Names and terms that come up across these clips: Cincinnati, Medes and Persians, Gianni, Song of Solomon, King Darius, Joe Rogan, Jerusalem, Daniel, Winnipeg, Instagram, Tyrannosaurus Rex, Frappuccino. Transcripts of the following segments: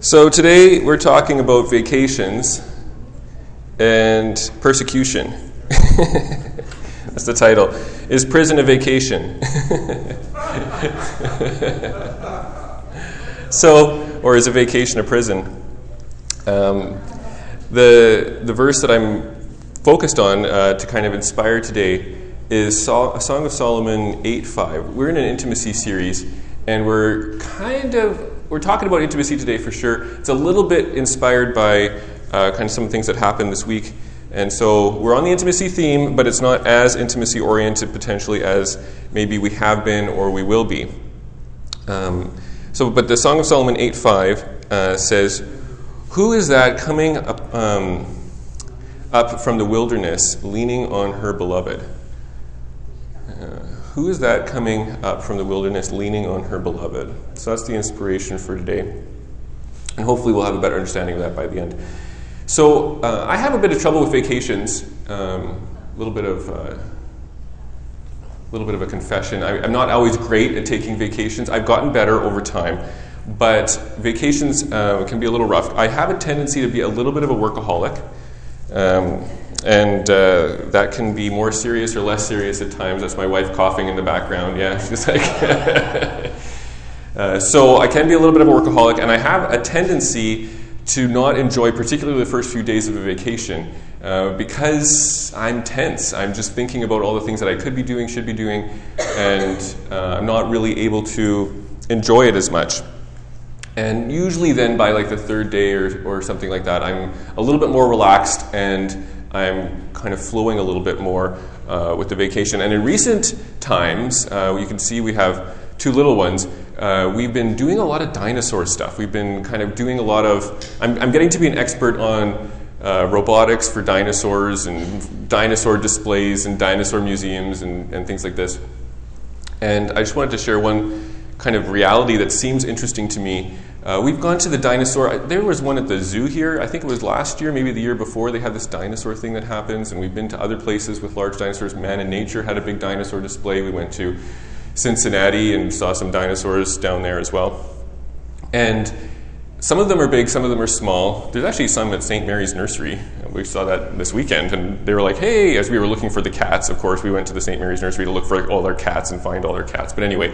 So today we're talking about vacations and persecution. That's the title. Is prison a vacation? Or is a vacation a prison? The verse that I'm focused on to kind of inspire today is Song of Solomon 8:5. We're in an intimacy series, and we're talking about intimacy today for sure. It's a little bit inspired by kind of some of the things that happened this week. And so we're on the intimacy theme, but it's not as intimacy-oriented potentially as maybe we have been or we will be. But the Song of Solomon 8:5 says, "Who is that coming up from the wilderness, leaning on her beloved?" Who is that coming up from the wilderness, leaning on her beloved? So that's the inspiration for today. And hopefully we'll have a better understanding of that by the end. So I have a bit of trouble with vacations. A little bit of a confession. I'm not always great at taking vacations. I've gotten better over time. But vacations can be a little rough. I have a tendency to be a little bit of a workaholic. And that can be more serious or less serious at times. That's my wife coughing in the background. Yeah, she's like... so I can be a little bit of a workaholic. And I have a tendency to not enjoy particularly the first few days of a vacation because I'm tense. I'm just thinking about all the things that I could be doing, should be doing, and I'm not really able to enjoy it as much. And usually then by like the third day or something like that, I'm a little bit more relaxed and I'm kind of flowing a little bit more with the vacation. And in recent times, you can see we have two little ones. We've been doing a lot of dinosaur stuff. We've been kind of doing a lot of... I'm getting to be an expert on robotics for dinosaurs and dinosaur displays and dinosaur museums and things like this. And I just wanted to share one kind of reality that seems interesting to me. We've gone to the dinosaur... There was one at the zoo here. I think it was last year, maybe the year before. They had this dinosaur thing that happens. And we've been to other places with large dinosaurs. Man and Nature had a big dinosaur display. We went to Cincinnati and saw some dinosaurs down there as well. And some of them are big, some of them are small. There's actually some at St. Mary's Nursery. We saw that this weekend, and they were like, hey, as we were looking for the cats, of course, we went to the St. Mary's Nursery to look for all their cats and find all their cats. But anyway,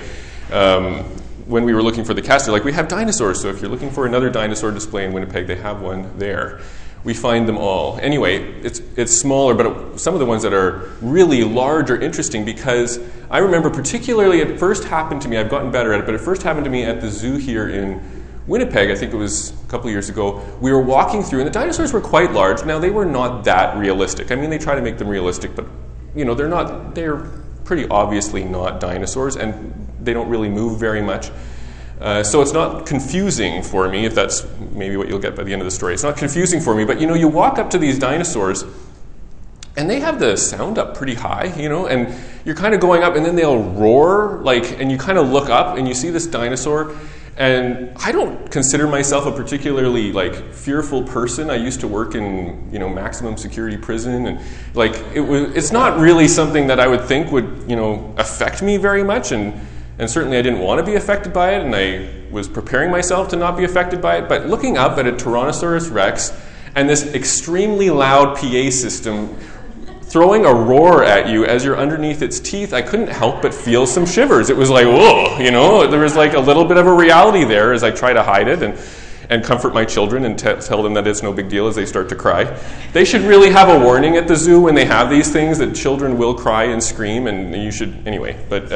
when we were looking for the cats, they're like, we have dinosaurs, so if you're looking for another dinosaur display in Winnipeg, they have one there. We find them all. Anyway, it's smaller, but some of the ones that are really large are interesting because I remember particularly it first happened to me, I've gotten better at it, but it first happened to me at the zoo here in Winnipeg, I think it was a couple years ago. We were walking through, and the dinosaurs were quite large. Now, they were not that realistic. I mean, they try to make them realistic, but you know, they're pretty obviously not dinosaurs, and they don't really move very much. So it's not confusing for me, if that's maybe what you'll get by the end of the story. It's not confusing for me, but you know, you walk up to these dinosaurs, and they have the sound up pretty high, you know, and you're kind of going up, and then they'll roar, like, and you kind of look up, and you see this dinosaur, and I don't consider myself a particularly, like, fearful person. I used to work in, you know, maximum security prison, and, like, it's not really something that I would think would, you know, affect me very much, and certainly I didn't want to be affected by it, and I was preparing myself to not be affected by it. But looking up at a Tyrannosaurus Rex and this extremely loud PA system throwing a roar at you as you're underneath its teeth, I couldn't help but feel some shivers. It was like, whoa, you know, there was like a little bit of a reality there as I try to hide it and comfort my children and tell them that it's no big deal as they start to cry. They should really have a warning at the zoo when they have these things that children will cry and scream, and you should, anyway, but...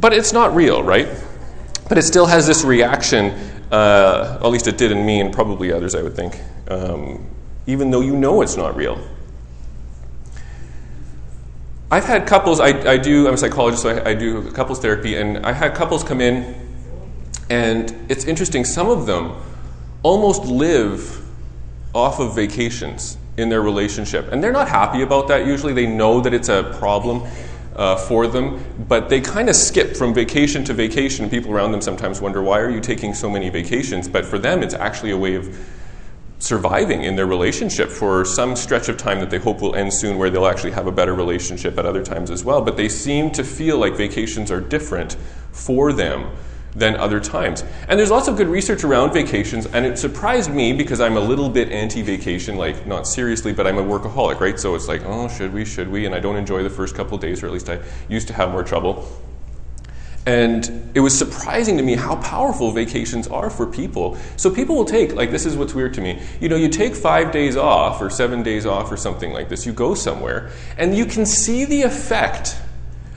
But it's not real, right? But it still has this reaction, at least it did in me and probably others, I would think, even though you know it's not real. I've had couples, I'm a psychologist, so I do couples therapy, and I had couples come in, and it's interesting, some of them almost live off of vacations in their relationship, and they're not happy about that usually. They know that it's a problem for them, but they kind of skip from vacation to vacation. People around them sometimes wonder, why are you taking so many vacations? But for them, it's actually a way of surviving in their relationship for some stretch of time that they hope will end soon, where they'll actually have a better relationship at other times as well. But they seem to feel like vacations are different for them than other times. And there's lots of good research around vacations, and it surprised me because I'm a little bit anti-vacation, like not seriously, but I'm a workaholic, right? So it's like, oh, should we? And I don't enjoy the first couple of days, or at least I used to have more trouble. And it was surprising to me how powerful vacations are for people. So people will take, like, this is what's weird to me. You know, you take 5 days off or 7 days off or something like this. You go somewhere, and you can see the effect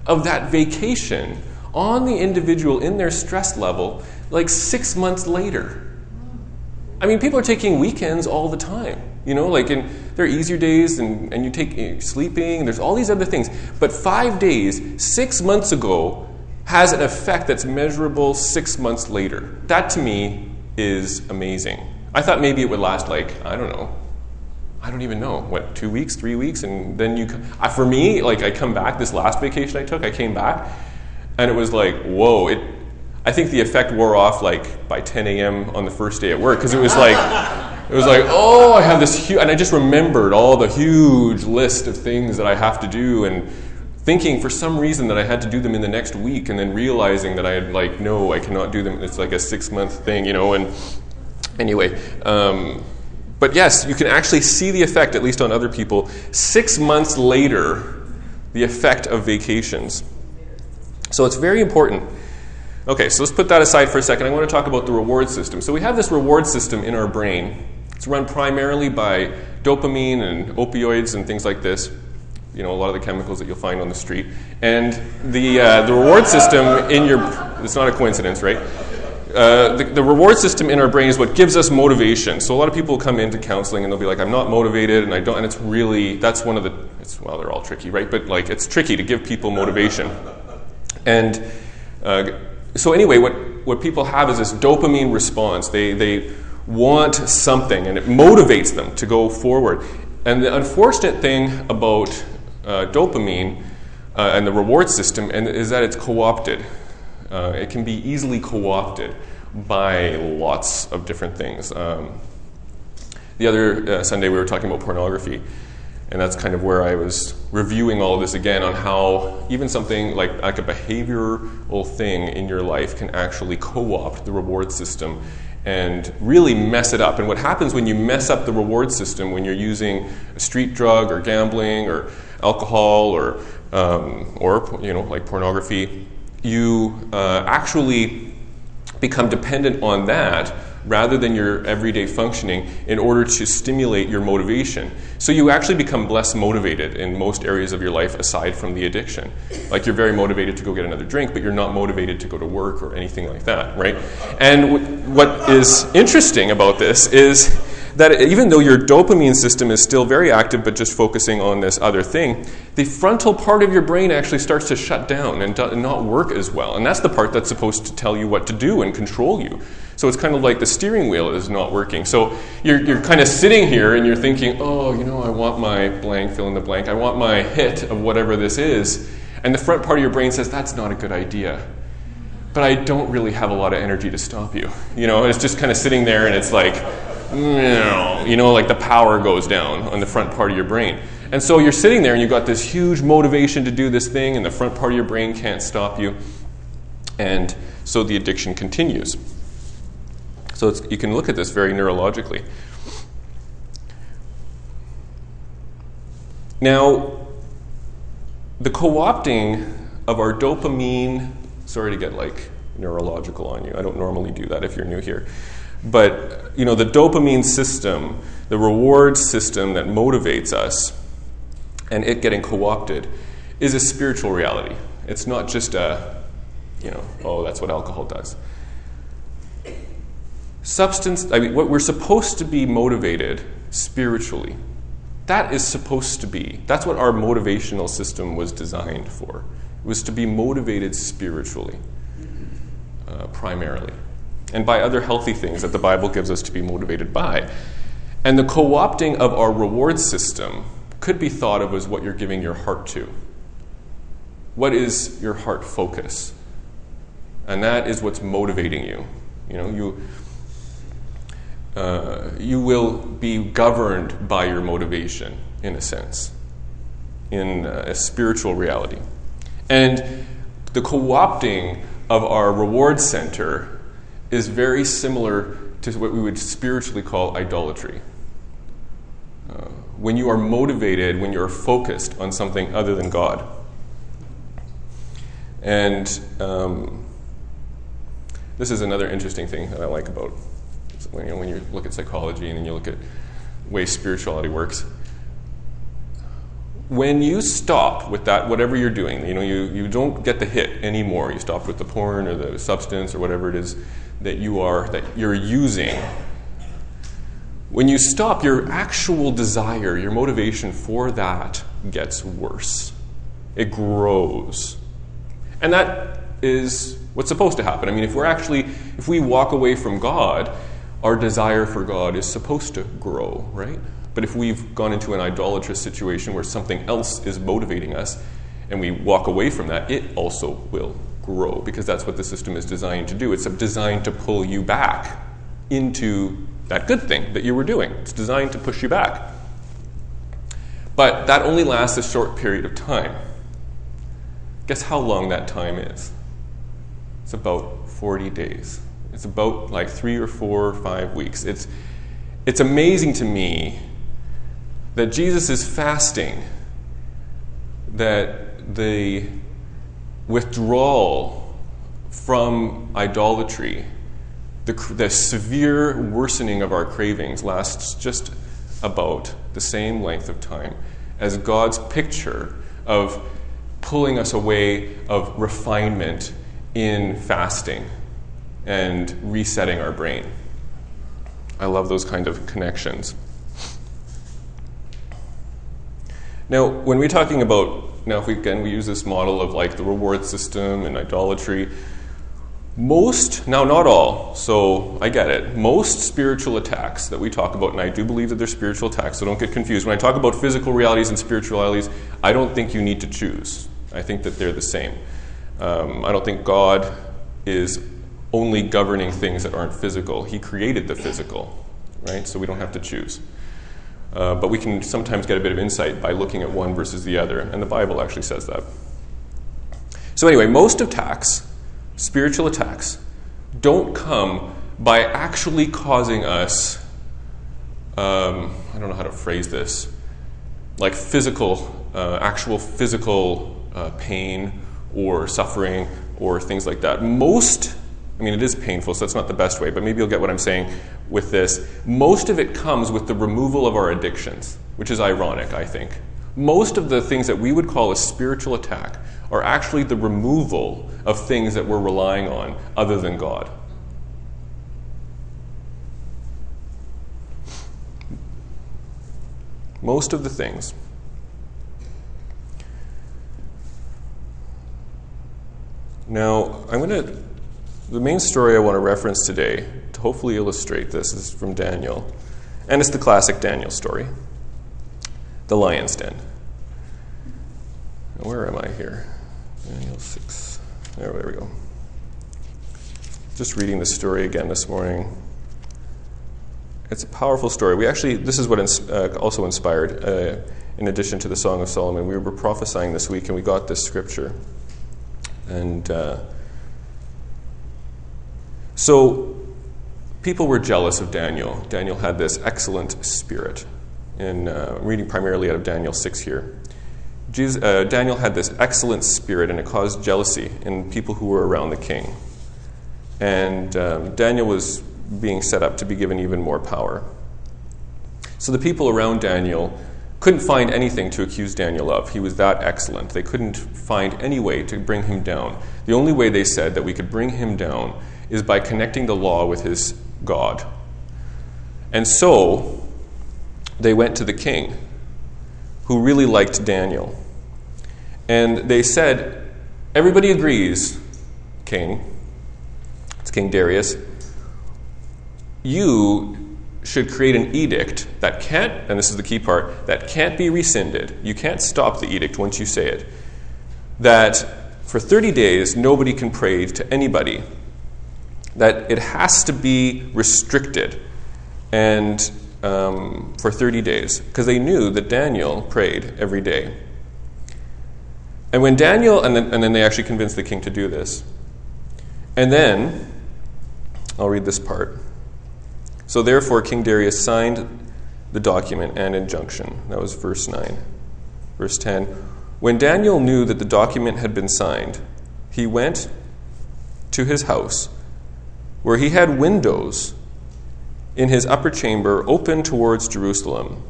of that vacation on the individual in their stress level like 6 months later. I mean, people are taking weekends all the time, you know, like, and there are easier days, and you take sleeping, and there's all these other things. But 5 days, 6 months ago, has an effect that's measurable 6 months later. That, to me, is amazing. I thought maybe it would last, like, I don't know, I don't even know, what, 2 weeks, 3 weeks, and then for me, like, I come back, this last vacation I took, I came back, and it was like, whoa, I think the effect wore off like by 10 a.m. on the first day at work, because it was like, oh, I have this huge, and I just remembered all the huge list of things that I have to do, and thinking for some reason that I had to do them in the next week, and then realizing that I had, like, no, I cannot do them. It's like a 6 month thing, you know, and anyway. But yes, you can actually see the effect, at least on other people, 6 months later, the effect of vacations. So it's very important. Okay, so let's put that aside for a second. I want to talk about the reward system. So we have this reward system in our brain. It's run primarily by dopamine and opioids and things like this. You know, a lot of the chemicals that you'll find on the street. And the reward system in your... It's not a coincidence, right? The reward system in our brain is what gives us motivation. So a lot of people come into counseling and they'll be like, I'm not motivated, and I don't... And it's really... That's one of the... Well, they're all tricky, right? But, like, it's tricky to give people motivation. And so anyway, what people have is this dopamine response. They want something, and it motivates them to go forward. And the unfortunate thing about dopamine and the reward system is that it's co-opted. It can be easily co-opted by lots of different things. The other Sunday we were talking about pornography. And that's kind of where I was reviewing all of this again on how even something like a behavioral thing in your life can actually co-opt the reward system and really mess it up. And what happens when you mess up the reward system, when you're using a street drug or gambling or alcohol or you know, like pornography, you actually become dependent on that rather than your everyday functioning in order to stimulate your motivation. So you actually become less motivated in most areas of your life aside from the addiction. Like, you're very motivated to go get another drink, but you're not motivated to go to work or anything like that, right? And what is interesting about this is that even though your dopamine system is still very active but just focusing on this other thing, the frontal part of your brain actually starts to shut down and not work as well. And that's the part that's supposed to tell you what to do and control you. So it's kind of like the steering wheel is not working. So you're kind of sitting here and you're thinking, oh, you know, I want my blank, fill in the blank. I want my hit of whatever this is. And the front part of your brain says, that's not a good idea. But I don't really have a lot of energy to stop you. You know, it's just kind of sitting there, and it's like... you know, like the power goes down on the front part of your brain. And so you're sitting there and you've got this huge motivation to do this thing, and the front part of your brain can't stop you. And so the addiction continues. So you can look at this very neurologically. Now, the co-opting of our dopamine, sorry to get like neurological on you. I don't normally do that if you're new here. But, you know, the dopamine system, the reward system that motivates us, and it getting co-opted, is a spiritual reality. It's not just a, you know, oh, that's what alcohol does. Substance, I mean, what we're supposed to be motivated spiritually, that is supposed to be, that's what our motivational system was designed for. It was to be motivated spiritually, primarily. And by other healthy things that the Bible gives us to be motivated by. And the co-opting of our reward system could be thought of as what you're giving your heart to. What is your heart focus? And that is what's motivating you. You know, you will be governed by your motivation, in a sense, in a spiritual reality. And the co-opting of our reward center is very similar to what we would spiritually call idolatry. When you are motivated, when you're focused on something other than God. And this is another interesting thing that I like about when you look at psychology and then you look at ways spirituality works. When you stop with that, whatever you're doing, you don't get the hit anymore. You stop with the porn or the substance or whatever it is that you're using. When you stop, your actual desire, your motivation for that gets worse. It grows. And that is what's supposed to happen. I mean, if we walk away from God, our desire for God is supposed to grow, right? But if we've gone into an idolatrous situation where something else is motivating us and we walk away from that, it also will grow because that's what the system is designed to do. It's designed to pull you back into that good thing that you were doing. It's designed to push you back. But that only lasts a short period of time. Guess how long that time is? It's about 40 days. It's about 3 or 4 or 5 weeks. It's amazing to me that Jesus is fasting, that the withdrawal from idolatry, the severe worsening of our cravings lasts just about the same length of time as God's picture of pulling us away of refinement in fasting and resetting our brain. I love those kind of connections. Now, when we're talking about, we use this model of the reward system and idolatry. Most, now not all, so I get it, most spiritual attacks that we talk about, and I do believe that they're spiritual attacks, so don't get confused. When I talk about physical realities and spiritual realities, I don't think you need to choose. I think that they're the same. I don't think God is only governing things that aren't physical. He created the physical, right? So we don't have to choose. But we can sometimes get a bit of insight by looking at one versus the other, and the Bible actually says that. So anyway, most attacks, spiritual attacks, don't come by actually causing us, I don't know how to phrase this, actual physical pain or suffering or things like that. It is painful, so that's not the best way, but maybe you'll get what I'm saying with this. Most of it comes with the removal of our addictions, which is ironic, I think. Most of the things that we would call a spiritual attack are actually the removal of things that we're relying on other than God. Most of the things. Now, the main story I want to reference today to hopefully illustrate this is from Daniel. And it's the classic Daniel story. The lion's den. Where am I here? Daniel 6. There we go. Just reading the story again this morning. It's a powerful story. This is what also inspired, in addition to the Song of Solomon. We were prophesying this week and we got this scripture. And so people were jealous of Daniel. Daniel had this excellent spirit. And I'm reading primarily out of Daniel 6 here. Daniel had this excellent spirit, and it caused jealousy in people who were around the king. And Daniel was being set up to be given even more power. So the people around Daniel couldn't find anything to accuse Daniel of. He was that excellent. They couldn't find any way to bring him down. The only way, they said, that we could bring him down is by connecting the law with his God. And so they went to the king, who really liked Daniel. And they said, everybody agrees, king, it's King Darius, you should create an edict that can't, and this is the key part, that can't be rescinded. You can't stop the edict once you say it. That for 30 days, nobody can pray to anybody. That it has to be restricted and for 30 days, because they knew that Daniel prayed every day. And when Daniel, and then they actually convinced the king to do this. And then, I'll read this part. So therefore, King Darius signed the document and injunction. That was verse 9. Verse 10. When Daniel knew that the document had been signed, he went to his house, where he had windows in his upper chamber open towards Jerusalem.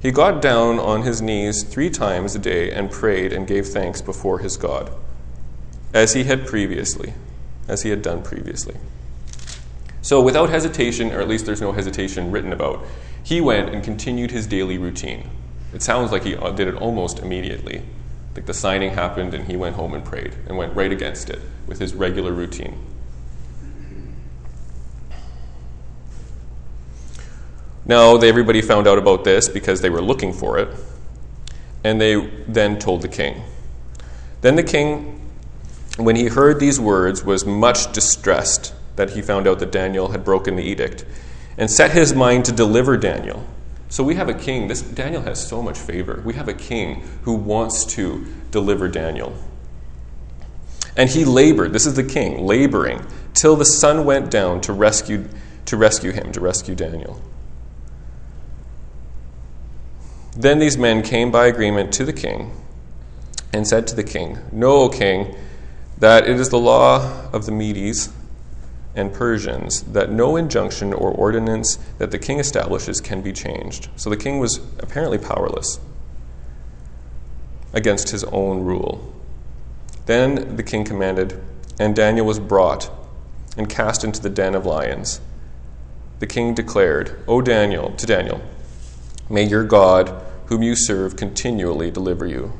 He got down on his knees 3 times a day and prayed and gave thanks before his God, as he had done previously. So without hesitation, or at least there's no hesitation written about, he went and continued his daily routine. It sounds like he did it almost immediately. Like the signing happened and he went home and prayed and went right against it with his regular routine. Now, everybody found out about this because they were looking for it, and they then told the king. Then the king, when he heard these words, was much distressed that he found out that Daniel had broken the edict, and set his mind to deliver Daniel. So we have a king. Daniel has so much favor. We have a king who wants to deliver Daniel. And he labored, this is the king, laboring, till the sun went down to rescue Daniel. Then these men came by agreement to the king and said to the king, "Know, O king, that it is the law of the Medes and Persians that no injunction or ordinance that the king establishes can be changed." So the king was apparently powerless against his own rule. Then the king commanded, and Daniel was brought and cast into the den of lions. The king declared, to Daniel, "May your God, whom you serve, continually deliver you."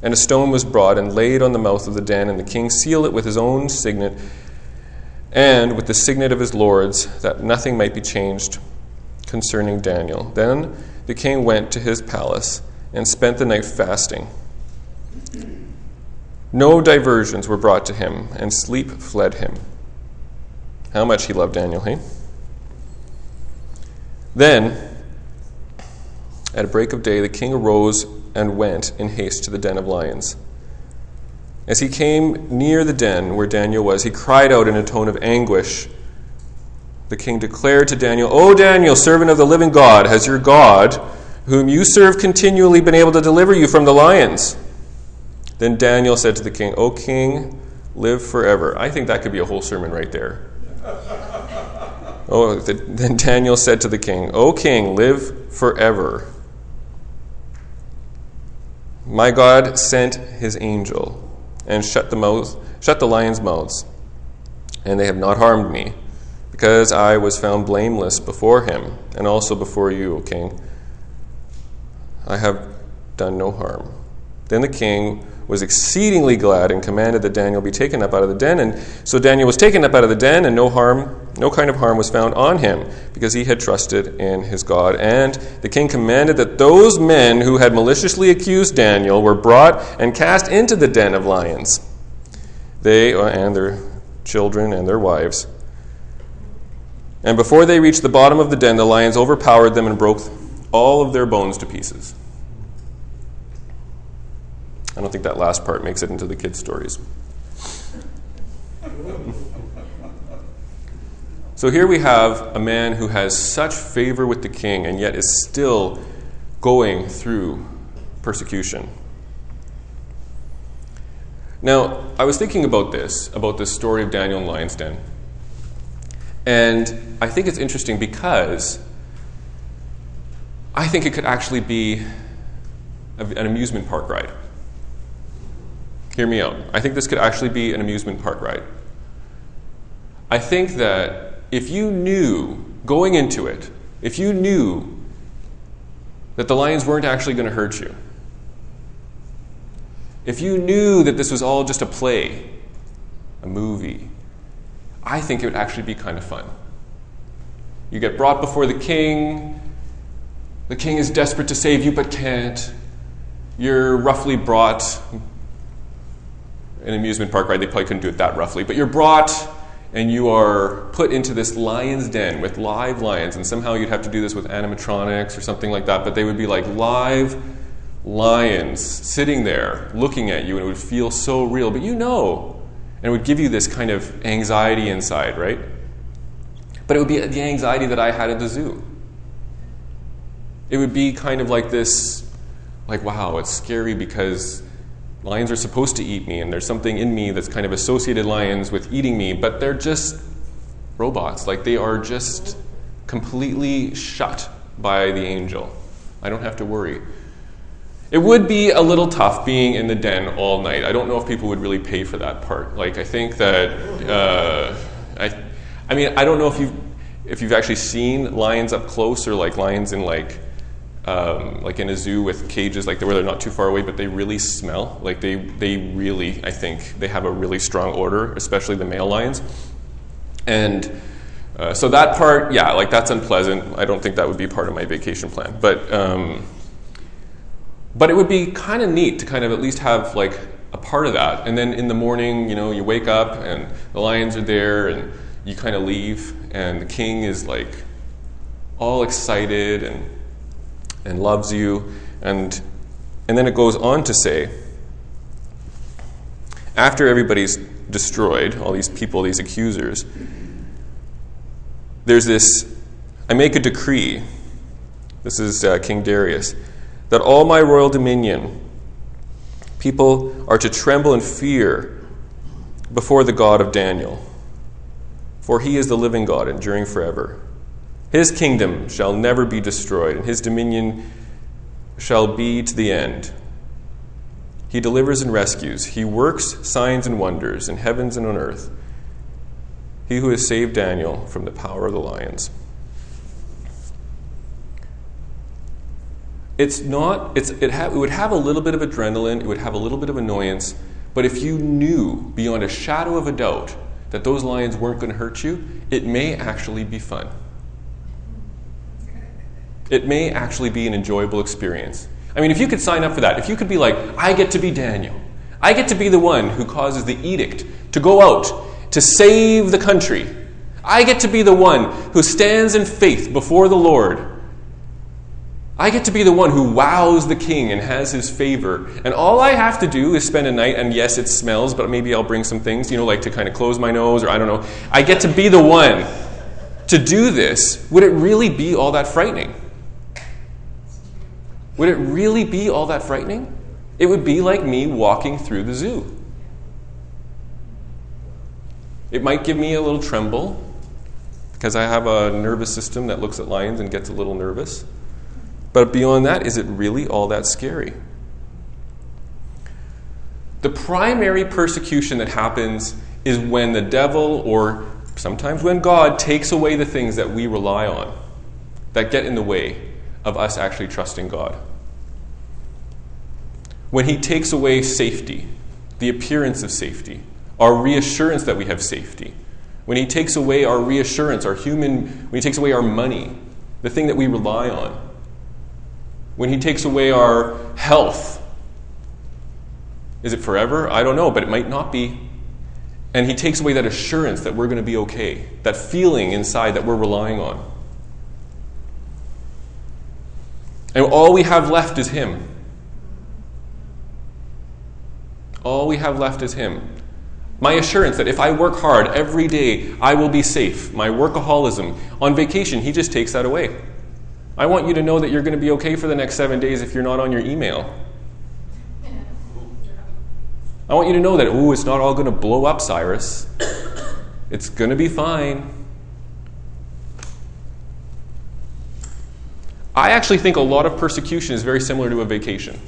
And a stone was brought and laid on the mouth of the den, and the king sealed it with his own signet and with the signet of his lords, that nothing might be changed concerning Daniel. Then the king went to his palace and spent the night fasting. No diversions were brought to him, and sleep fled him. How much he loved Daniel, hey? Then, at a break of day, the king arose and went in haste to the den of lions. As he came near the den where Daniel was, he cried out in a tone of anguish. The king declared to Daniel, "O Daniel, servant of the living God, has your God, whom you serve, continually been able to deliver you from the lions?" Then Daniel said to the king, "O king, live forever." I think that could be a whole sermon right there. Then Daniel said to the king, "O king, live forever. My God sent his angel and shut the lions' mouths, and they have not harmed me, because I was found blameless before him, and also before you, O king. I have done no harm." Then the king was exceedingly glad and commanded that Daniel be taken up out of the den. And so Daniel was taken up out of the den, and no kind of harm was found on him, because he had trusted in his God. And the king commanded that those men who had maliciously accused Daniel were brought and cast into the den of lions, they and their children and their wives. And before they reached the bottom of the den, the lions overpowered them and broke all of their bones to pieces. I don't think that last part makes it into the kids' stories. So here we have a man who has such favor with the king and yet is still going through persecution. Now, I was thinking about this story of Daniel in Lion's Den. And I think it's interesting because I think it could actually be an amusement park ride. Hear me out. I think this could actually be an amusement park ride. I think that if you knew, going into it, if you knew that the lions weren't actually going to hurt you, if you knew that this was all just a play, a movie, I think it would actually be kind of fun. You get brought before the king. The king is desperate to save you but can't. You're roughly brought... an amusement park ride, they probably couldn't do it that roughly, but you're brought and you are put into this lion's den with live lions, and somehow you'd have to do this with animatronics or something like that, but they would be like live lions sitting there looking at you, and it would feel so real. But And it would give you this kind of anxiety inside, right? But it would be the anxiety that I had at the zoo. It would be kind of like this, like, wow, it's scary because lions are supposed to eat me, and there's something in me that's kind of associated lions with eating me, but they're just robots. Like, they are just completely shut by the angel. I don't have to worry. It would be a little tough being in the den all night. I don't know if people would really pay for that part. Like, I think that, I mean, I don't know if you've actually seen lions up close, or like lions in like in a zoo with cages, like where they're not too far away, but they really smell. Like they really, I think, they have a really strong odor, especially the male lions. And so that part, yeah, like that's unpleasant. I don't think that would be part of my vacation plan. But it would be kind of neat to kind of at least have like a part of that. And then in the morning, you know, you wake up and the lions are there, and you kind of leave, and the king is like all excited and loves you. And then it goes on to say, after everybody's destroyed, all these people, these accusers, there's this, I make a decree, this is King Darius, that all my royal dominion, people are to tremble in fear before the God of Daniel. For he is the living God, enduring forever. His kingdom shall never be destroyed, and his dominion shall be to the end. He delivers and rescues. He works signs and wonders in heavens and on earth. He who has saved Daniel from the power of the lions. It would have a little bit of adrenaline. It would have a little bit of annoyance. But if you knew beyond a shadow of a doubt that those lions weren't going to hurt you, it may actually be fun. It may actually be an enjoyable experience. I mean, if you could sign up for that, if you could be like, I get to be Daniel. I get to be the one who causes the edict to go out to save the country. I get to be the one who stands in faith before the Lord. I get to be the one who wows the king and has his favor. And all I have to do is spend a night, and yes, it smells, but maybe I'll bring some things, you know, like to kind of close my nose, or I don't know. I get to be the one to do this. Would it really be all that frightening? Would it really be all that frightening? It would be like me walking through the zoo. It might give me a little tremble, because I have a nervous system that looks at lions and gets a little nervous. But beyond that, is it really all that scary? The primary persecution that happens is when the devil, or sometimes when God, takes away the things that we rely on, that get in the way of us actually trusting God. When he takes away safety, the appearance of safety, our reassurance that we have safety. When he takes away our reassurance, when he takes away our money, the thing that we rely on. When he takes away our health. Is it forever? I don't know, but it might not be. And he takes away that assurance that we're going to be okay, that feeling inside that we're relying on. And all we have left is him. All we have left is him. My assurance that if I work hard every day, I will be safe. My workaholism. On vacation, he just takes that away. I want you to know that you're going to be okay for the next 7 days if you're not on your email. I want you to know that, ooh, it's not all going to blow up, Cyrus. It's going to be fine. I actually think a lot of persecution is very similar to a vacation.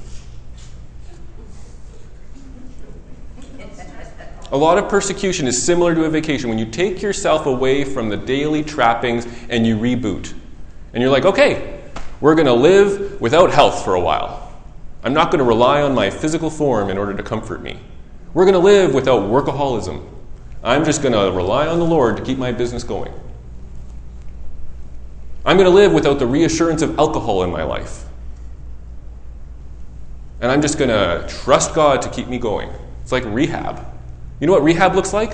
A lot of persecution is similar to a vacation. When you take yourself away from the daily trappings and you reboot. And you're like, okay, we're going to live without health for a while. I'm not going to rely on my physical form in order to comfort me. We're going to live without workaholism. I'm just going to rely on the Lord to keep my business going. I'm going to live without the reassurance of alcohol in my life. And I'm just going to trust God to keep me going. It's like rehab. You know what rehab looks like?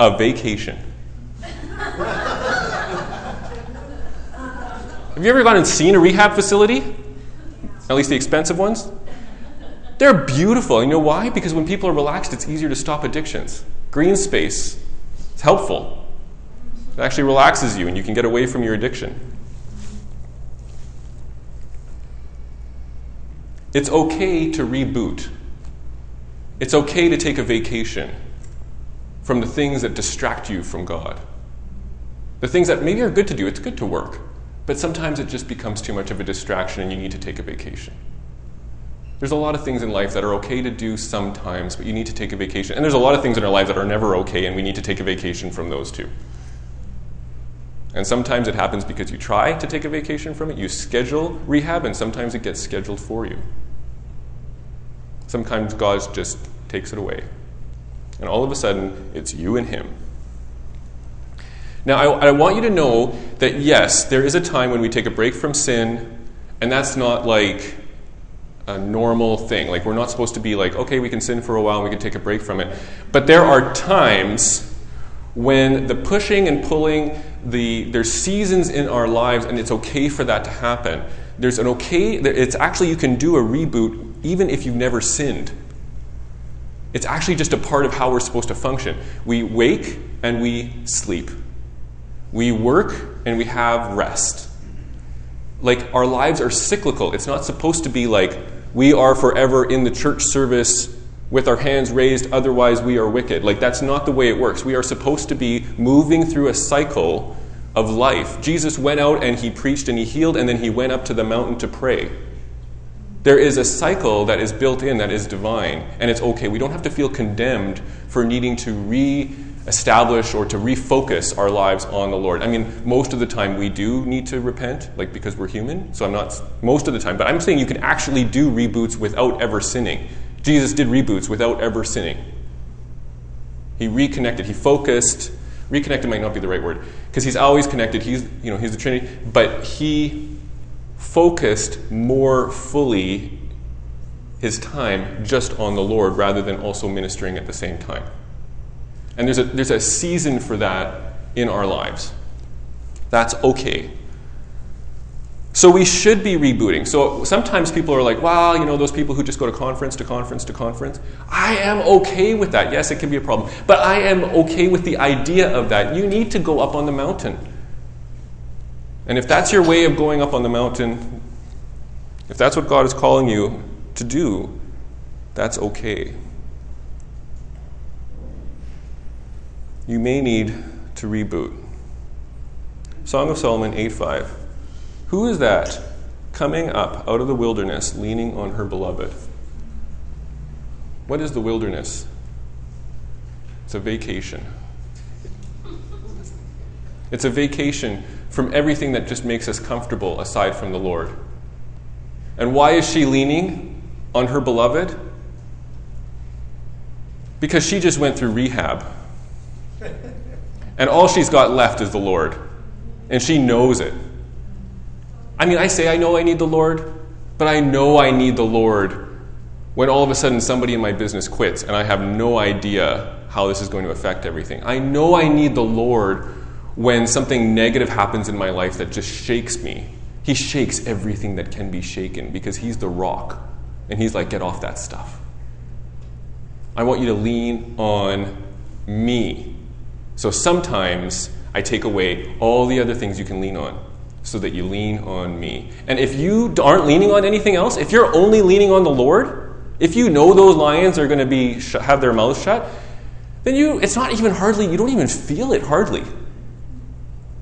A vacation. Have you ever gone and seen a rehab facility? At least the expensive ones. They're beautiful. You know why? Because when people are relaxed, it's easier to stop addictions. green space. It's helpful. It actually relaxes you and you can get away from your addiction. It's okay to reboot. It's okay to take a vacation from the things that distract you from God. The things that maybe are good to do, it's good to work, but sometimes it just becomes too much of a distraction and you need to take a vacation. There's a lot of things in life that are okay to do sometimes, but you need to take a vacation. And there's a lot of things in our lives that are never okay, and we need to take a vacation from those too. And sometimes it happens because you try to take a vacation from it, you schedule rehab, and sometimes it gets scheduled for you. Sometimes God just takes it away. And all of a sudden, it's you and him. Now, I want you to know that, yes, there is a time when we take a break from sin, and that's not like a normal thing. Like, we're not supposed to be like, okay, we can sin for a while and we can take a break from it. But there are times when the pushing and pulling, there's seasons in our lives, and it's okay for that to happen. It's actually, you can do a reboot even if you've never sinned. It's actually just a part of how we're supposed to function. We wake and we sleep. We work and we have rest. Like, our lives are cyclical. It's not supposed to be like we are forever in the church service with our hands raised, otherwise we are wicked. Like, that's not the way it works. We are supposed to be moving through a cycle of life. Jesus went out and he preached and he healed, and then he went up to the mountain to pray. There is a cycle that is built in, that is divine, and it's okay. We don't have to feel condemned for needing to re-establish or to refocus our lives on the Lord. I mean, most of the time we do need to repent, like, because we're human. So I'm not most of the time, but I'm saying you can actually do reboots without ever sinning. Jesus did reboots without ever sinning. He reconnected. He focused. Reconnected might not be the right word, because he's always connected. He's the Trinity, but he focused more fully his time just on the Lord rather than also ministering at the same time. And there's a season for that in our lives. That's okay. So we should be rebooting. So sometimes people are like, wow, those people who just go to conference to conference to conference. I am okay with that. Yes, it can be a problem. But I am okay with the idea of that. You need to go up on the mountain. And if that's your way of going up on the mountain, if that's what God is calling you to do, that's okay. You may need to reboot. Song of Solomon 8:5. Who is that coming up out of the wilderness leaning on her beloved? What is the wilderness? It's a vacation. It's a vacation from everything that just makes us comfortable aside from the Lord. And why is she leaning on her beloved? Because she just went through rehab. And all she's got left is the Lord. And she knows it. I mean, I say I know I need the Lord, but I know I need the Lord when all of a sudden somebody in my business quits and I have no idea how this is going to affect everything. I know I need the Lord when something negative happens in my life that just shakes me. He shakes everything that can be shaken because he's the rock. And he's like, get off that stuff. I want you to lean on me. So sometimes I take away all the other things you can lean on so that you lean on me. And if you aren't leaning on anything else, if you're only leaning on the Lord, if you know those lions are going to be have their mouths shut, then you don't even feel it hardly.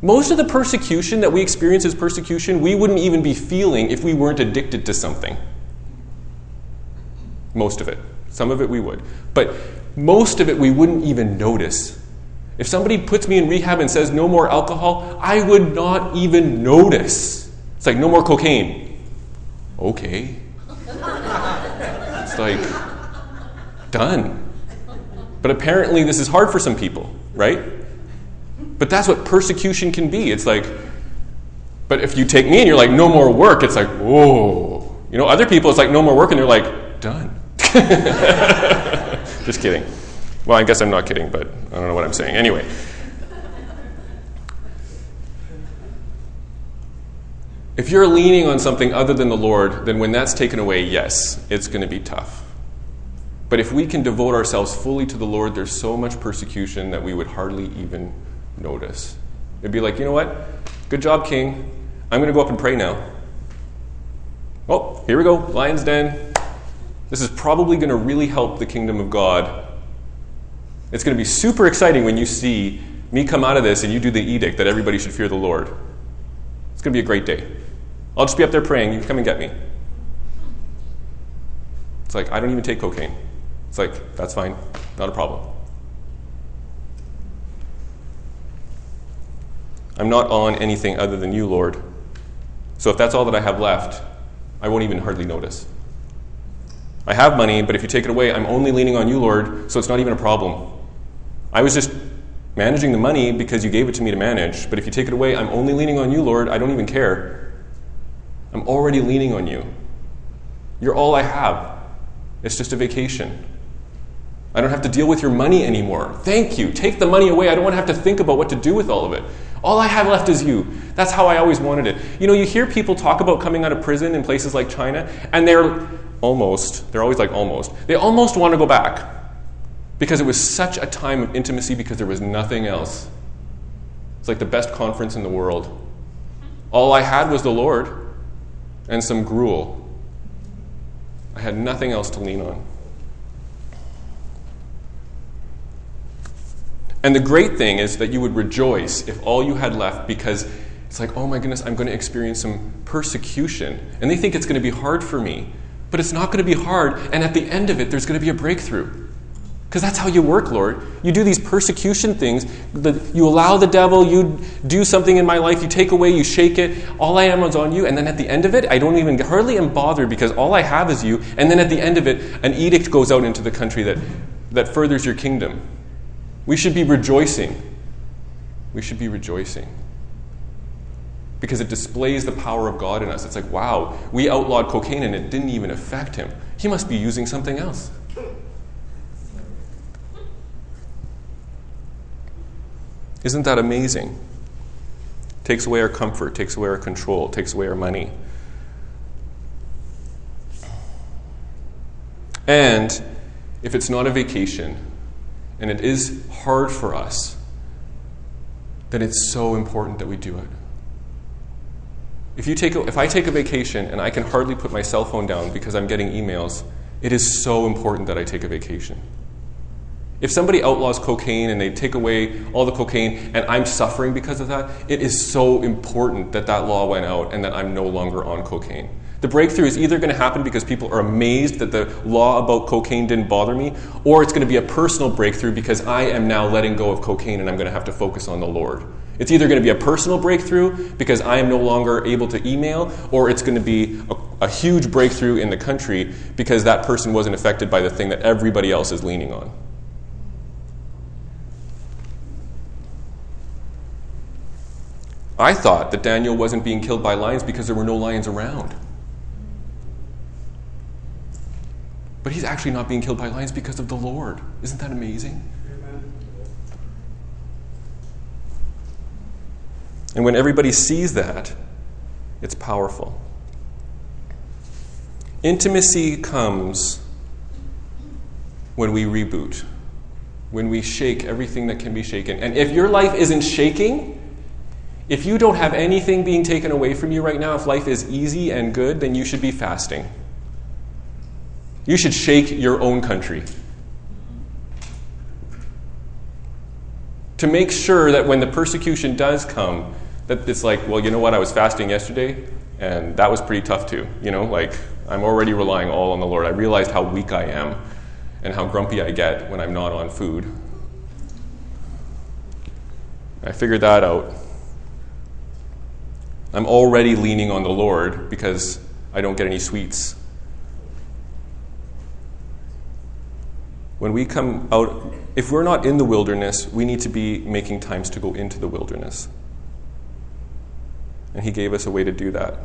Most of the persecution that we experience as persecution, we wouldn't even be feeling if we weren't addicted to something. Most of it. Some of it we would. But most of it we wouldn't even notice. If somebody puts me in rehab and says no more alcohol, I would not even notice. It's like, no more cocaine. Okay. It's like, done. But apparently this is hard for some people, right? But that's what persecution can be. It's like, but if you take me and you're like, no more work, it's like, whoa. Other people, it's like, no more work, and they're like, done. Just kidding. Well, I guess I'm not kidding, but I don't know what I'm saying. Anyway. If you're leaning on something other than the Lord, then when that's taken away, yes, it's going to be tough. But if we can devote ourselves fully to the Lord, there's so much persecution that we would hardly even notice. It'd be like, you know what? Good job, King. I'm going to go up and pray now. Oh, here we go. Lion's den. This is probably going to really help the kingdom of God. It's going to be super exciting when you see me come out of this and you do the edict that everybody should fear the Lord. It's going to be a great day. I'll just be up there praying. You come and get me. It's like, I don't even take cocaine. It's like, that's fine. Not a problem. I'm not on anything other than you, Lord. So if that's all that I have left, I won't even hardly notice. I have money, but if you take it away, I'm only leaning on you, Lord, so it's not even a problem. I was just managing the money because you gave it to me to manage, but if you take it away, I'm only leaning on you, Lord, I don't even care. I'm already leaning on you. You're all I have. It's just a vacation. I don't have to deal with your money anymore. Thank you. Take the money away. I don't want to have to think about what to do with all of it. All I have left is you. That's how I always wanted it. You know, you hear people talk about coming out of prison in places like China, and they always want to go back because it was such a time of intimacy because there was nothing else. It's like the best conference in the world. All I had was the Lord and some gruel. I had nothing else to lean on. And the great thing is that you would rejoice if all you had left, because it's like, oh my goodness, I'm going to experience some persecution. And they think it's going to be hard for me. But it's not going to be hard. And at the end of it, there's going to be a breakthrough. Because that's how you work, Lord. You do these persecution things. You allow the devil. You do something in my life. You take away. You shake it. All I am is on you. And then at the end of it, I don't even hardly am bothered because all I have is you. And then at the end of it, an edict goes out into the country that furthers your kingdom. We should be rejoicing. We should be rejoicing. Because it displays the power of God in us. It's like, wow, we outlawed cocaine and it didn't even affect him. He must be using something else. Isn't that amazing? Takes away our comfort, takes away our control, takes away our money. And if it's not a vacation, and it is hard for us, then it's so important that we do it. If I take a vacation and I can hardly put my cell phone down because I'm getting emails, it is so important that I take a vacation. If somebody outlaws cocaine and they take away all the cocaine and I'm suffering because of that, it is so important that that law went out and that I'm no longer on cocaine. The breakthrough is either going to happen because people are amazed that the law about cocaine didn't bother me, or it's going to be a personal breakthrough because I am now letting go of cocaine and I'm going to have to focus on the Lord. It's either going to be a personal breakthrough because I am no longer able to email, or it's going to be a huge breakthrough in the country because that person wasn't affected by the thing that everybody else is leaning on. I thought that Daniel wasn't being killed by lions because there were no lions around. But he's actually not being killed by lions because of the Lord. Isn't that amazing? Amen. And when everybody sees that, it's powerful. Intimacy comes when we reboot, when we shake everything that can be shaken. And if your life isn't shaking, if you don't have anything being taken away from you right now, if life is easy and good, then you should be fasting. You should shake your own country. To make sure that when the persecution does come, that it's like, well, you know what, I was fasting yesterday, and that was pretty tough too. You know, like, I'm already relying all on the Lord. I realized how weak I am and how grumpy I get when I'm not on food. I figured that out. I'm already leaning on the Lord because I don't get any sweets. When we come out, if we're not in the wilderness, we need to be making times to go into the wilderness. And he gave us a way to do that.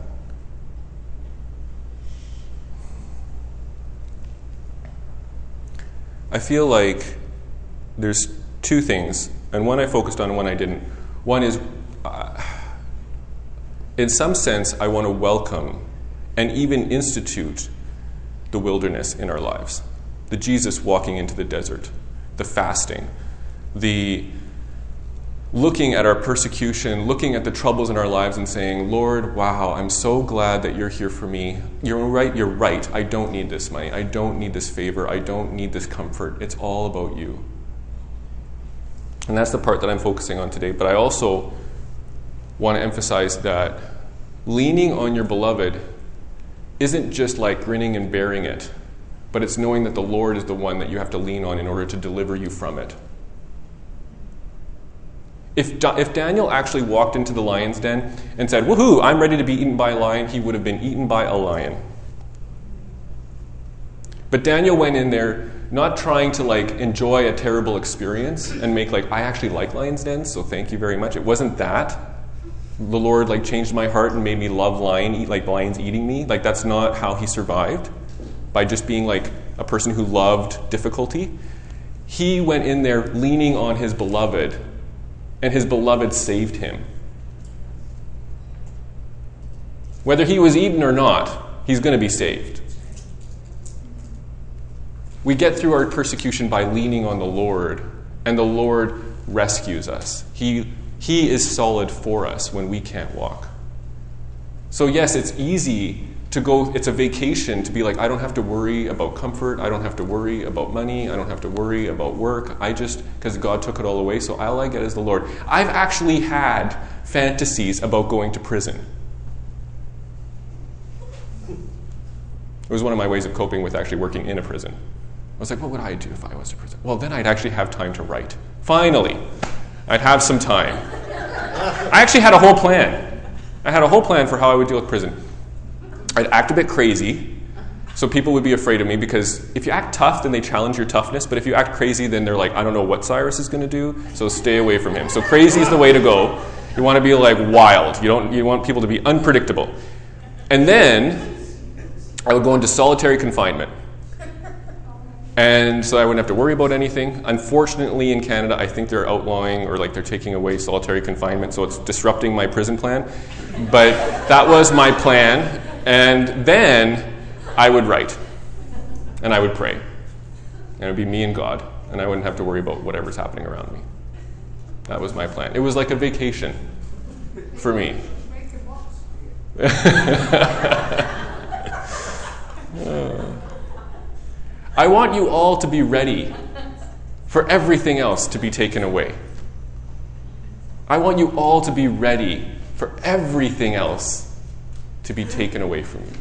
I feel like there's two things, and one I focused on and one I didn't. One is... in some sense, I want to welcome and even institute the wilderness in our lives. the Jesus walking into the desert, the fasting, the looking at our persecution, looking at the troubles in our lives and saying, Lord, wow, I'm so glad that you're here for me. You're right. I don't need this money. I don't need this favor. I don't need this comfort. It's all about you. And that's the part that I'm focusing on today. But I also want to emphasize that leaning on your beloved isn't just like grinning and bearing it, but it's knowing that the Lord is the one that you have to lean on in order to deliver you from it. If Daniel actually walked into the lion's den and said, woohoo, I'm ready to be eaten by a lion, he would have been eaten by a lion. But Daniel went in there not trying to like enjoy a terrible experience and make like, I actually like lion's dens, so thank you very much. It wasn't that. The Lord like changed my heart and made me love lions eating me. Like that's not how he survived, by just being like a person who loved difficulty. He went in there leaning on his beloved, and his beloved saved him. Whether he was eaten or not, he's going to be saved. We get through our persecution by leaning on the Lord, and the Lord rescues us. He is solid for us when we can't walk. So yes, it's easy to go, it's a vacation to be like, I don't have to worry about comfort. I don't have to worry about money. I don't have to worry about work. Because God took it all away, so all I get is the Lord. I've actually had fantasies about going to prison. It was one of my ways of coping with actually working in a prison. I was like, what would I do if I was in prison? Well, then I'd actually have time to write. Finally, I'd have some time. I actually had a whole plan. I had a whole plan for how I would deal with prison. I'd act a bit crazy, so people would be afraid of me, because if you act tough, then they challenge your toughness. But if you act crazy, then they're like, I don't know what Cyrus is going to do, so stay away from him. So crazy is the way to go. You want to be like wild. You want people to be unpredictable. And then I would go into solitary confinement. And so I wouldn't have to worry about anything. Unfortunately, in Canada, I think they're outlawing or like they're taking away solitary confinement, so it's disrupting my prison plan. But that was my plan. And then I would write, and I would pray, and it would be me and God, and I wouldn't have to worry about whatever's happening around me. That was my plan. It was like a vacation for me. I want you all to be ready for everything else to be taken away. I want you all to be ready for everything else to be taken away from you.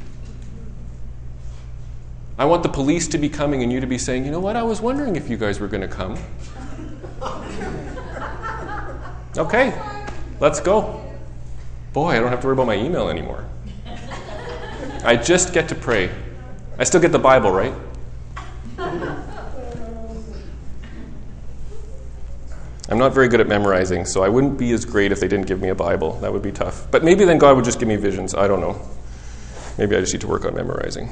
I want the police to be coming and you to be saying, you know what, I was wondering if you guys were going to come. Okay, let's go. Boy, I don't have to worry about my email anymore. I just get to pray. I still get the Bible, right? I'm not very good at memorizing, so I wouldn't be as great if they didn't give me a Bible. That would be tough. But maybe then God would just give me visions. I don't know. Maybe I just need to work on memorizing.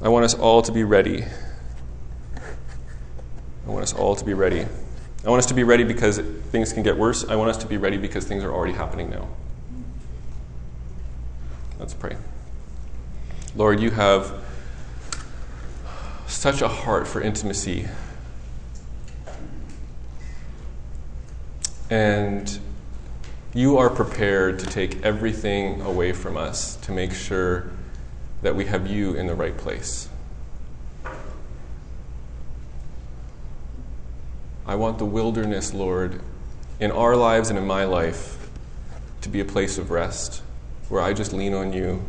I want us all to be ready. I want us all to be ready. I want us to be ready because things can get worse. I want us to be ready because things are already happening now. Let's pray. Lord, you have such a heart for intimacy. And you are prepared to take everything away from us to make sure that we have you in the right place. I want the wilderness, Lord, in our lives and in my life, to be a place of rest where I just lean on you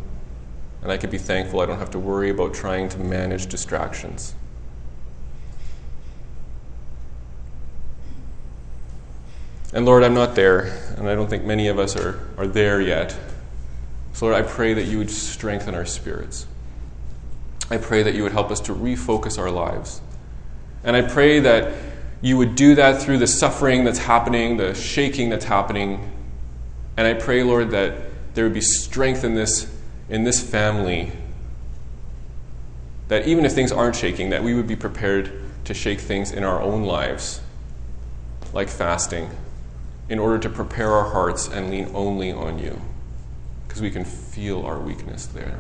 and I can be thankful I don't have to worry about trying to manage distractions. And Lord, I'm not there, and I don't think many of us are there yet. So Lord, I pray that you would strengthen our spirits. I pray that you would help us to refocus our lives. And I pray that you would do that through the suffering that's happening, the shaking that's happening. And I pray, Lord, that there would be strength in this family, that even if things aren't shaking, that we would be prepared to shake things in our own lives, like fasting, in order to prepare our hearts and lean only on you, because we can feel our weakness there.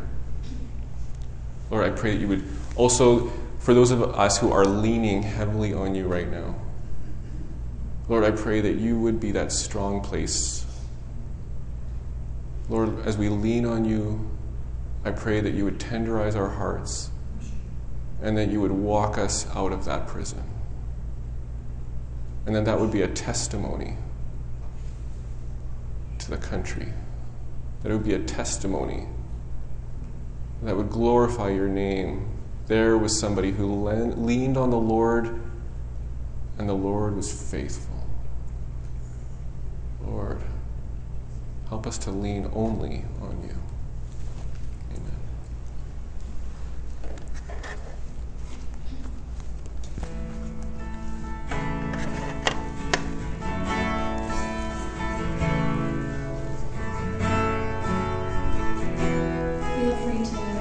Lord, I pray that you would also, for those of us who are leaning heavily on you right now, Lord, I pray that you would be that strong place. Lord, as we lean on you, I pray that you would tenderize our hearts and that you would walk us out of that prison. And then that would be a testimony to the country. That it would be a testimony that would glorify your name. There was somebody who leaned on the Lord, and the Lord was faithful. Lord, help us to lean only on you.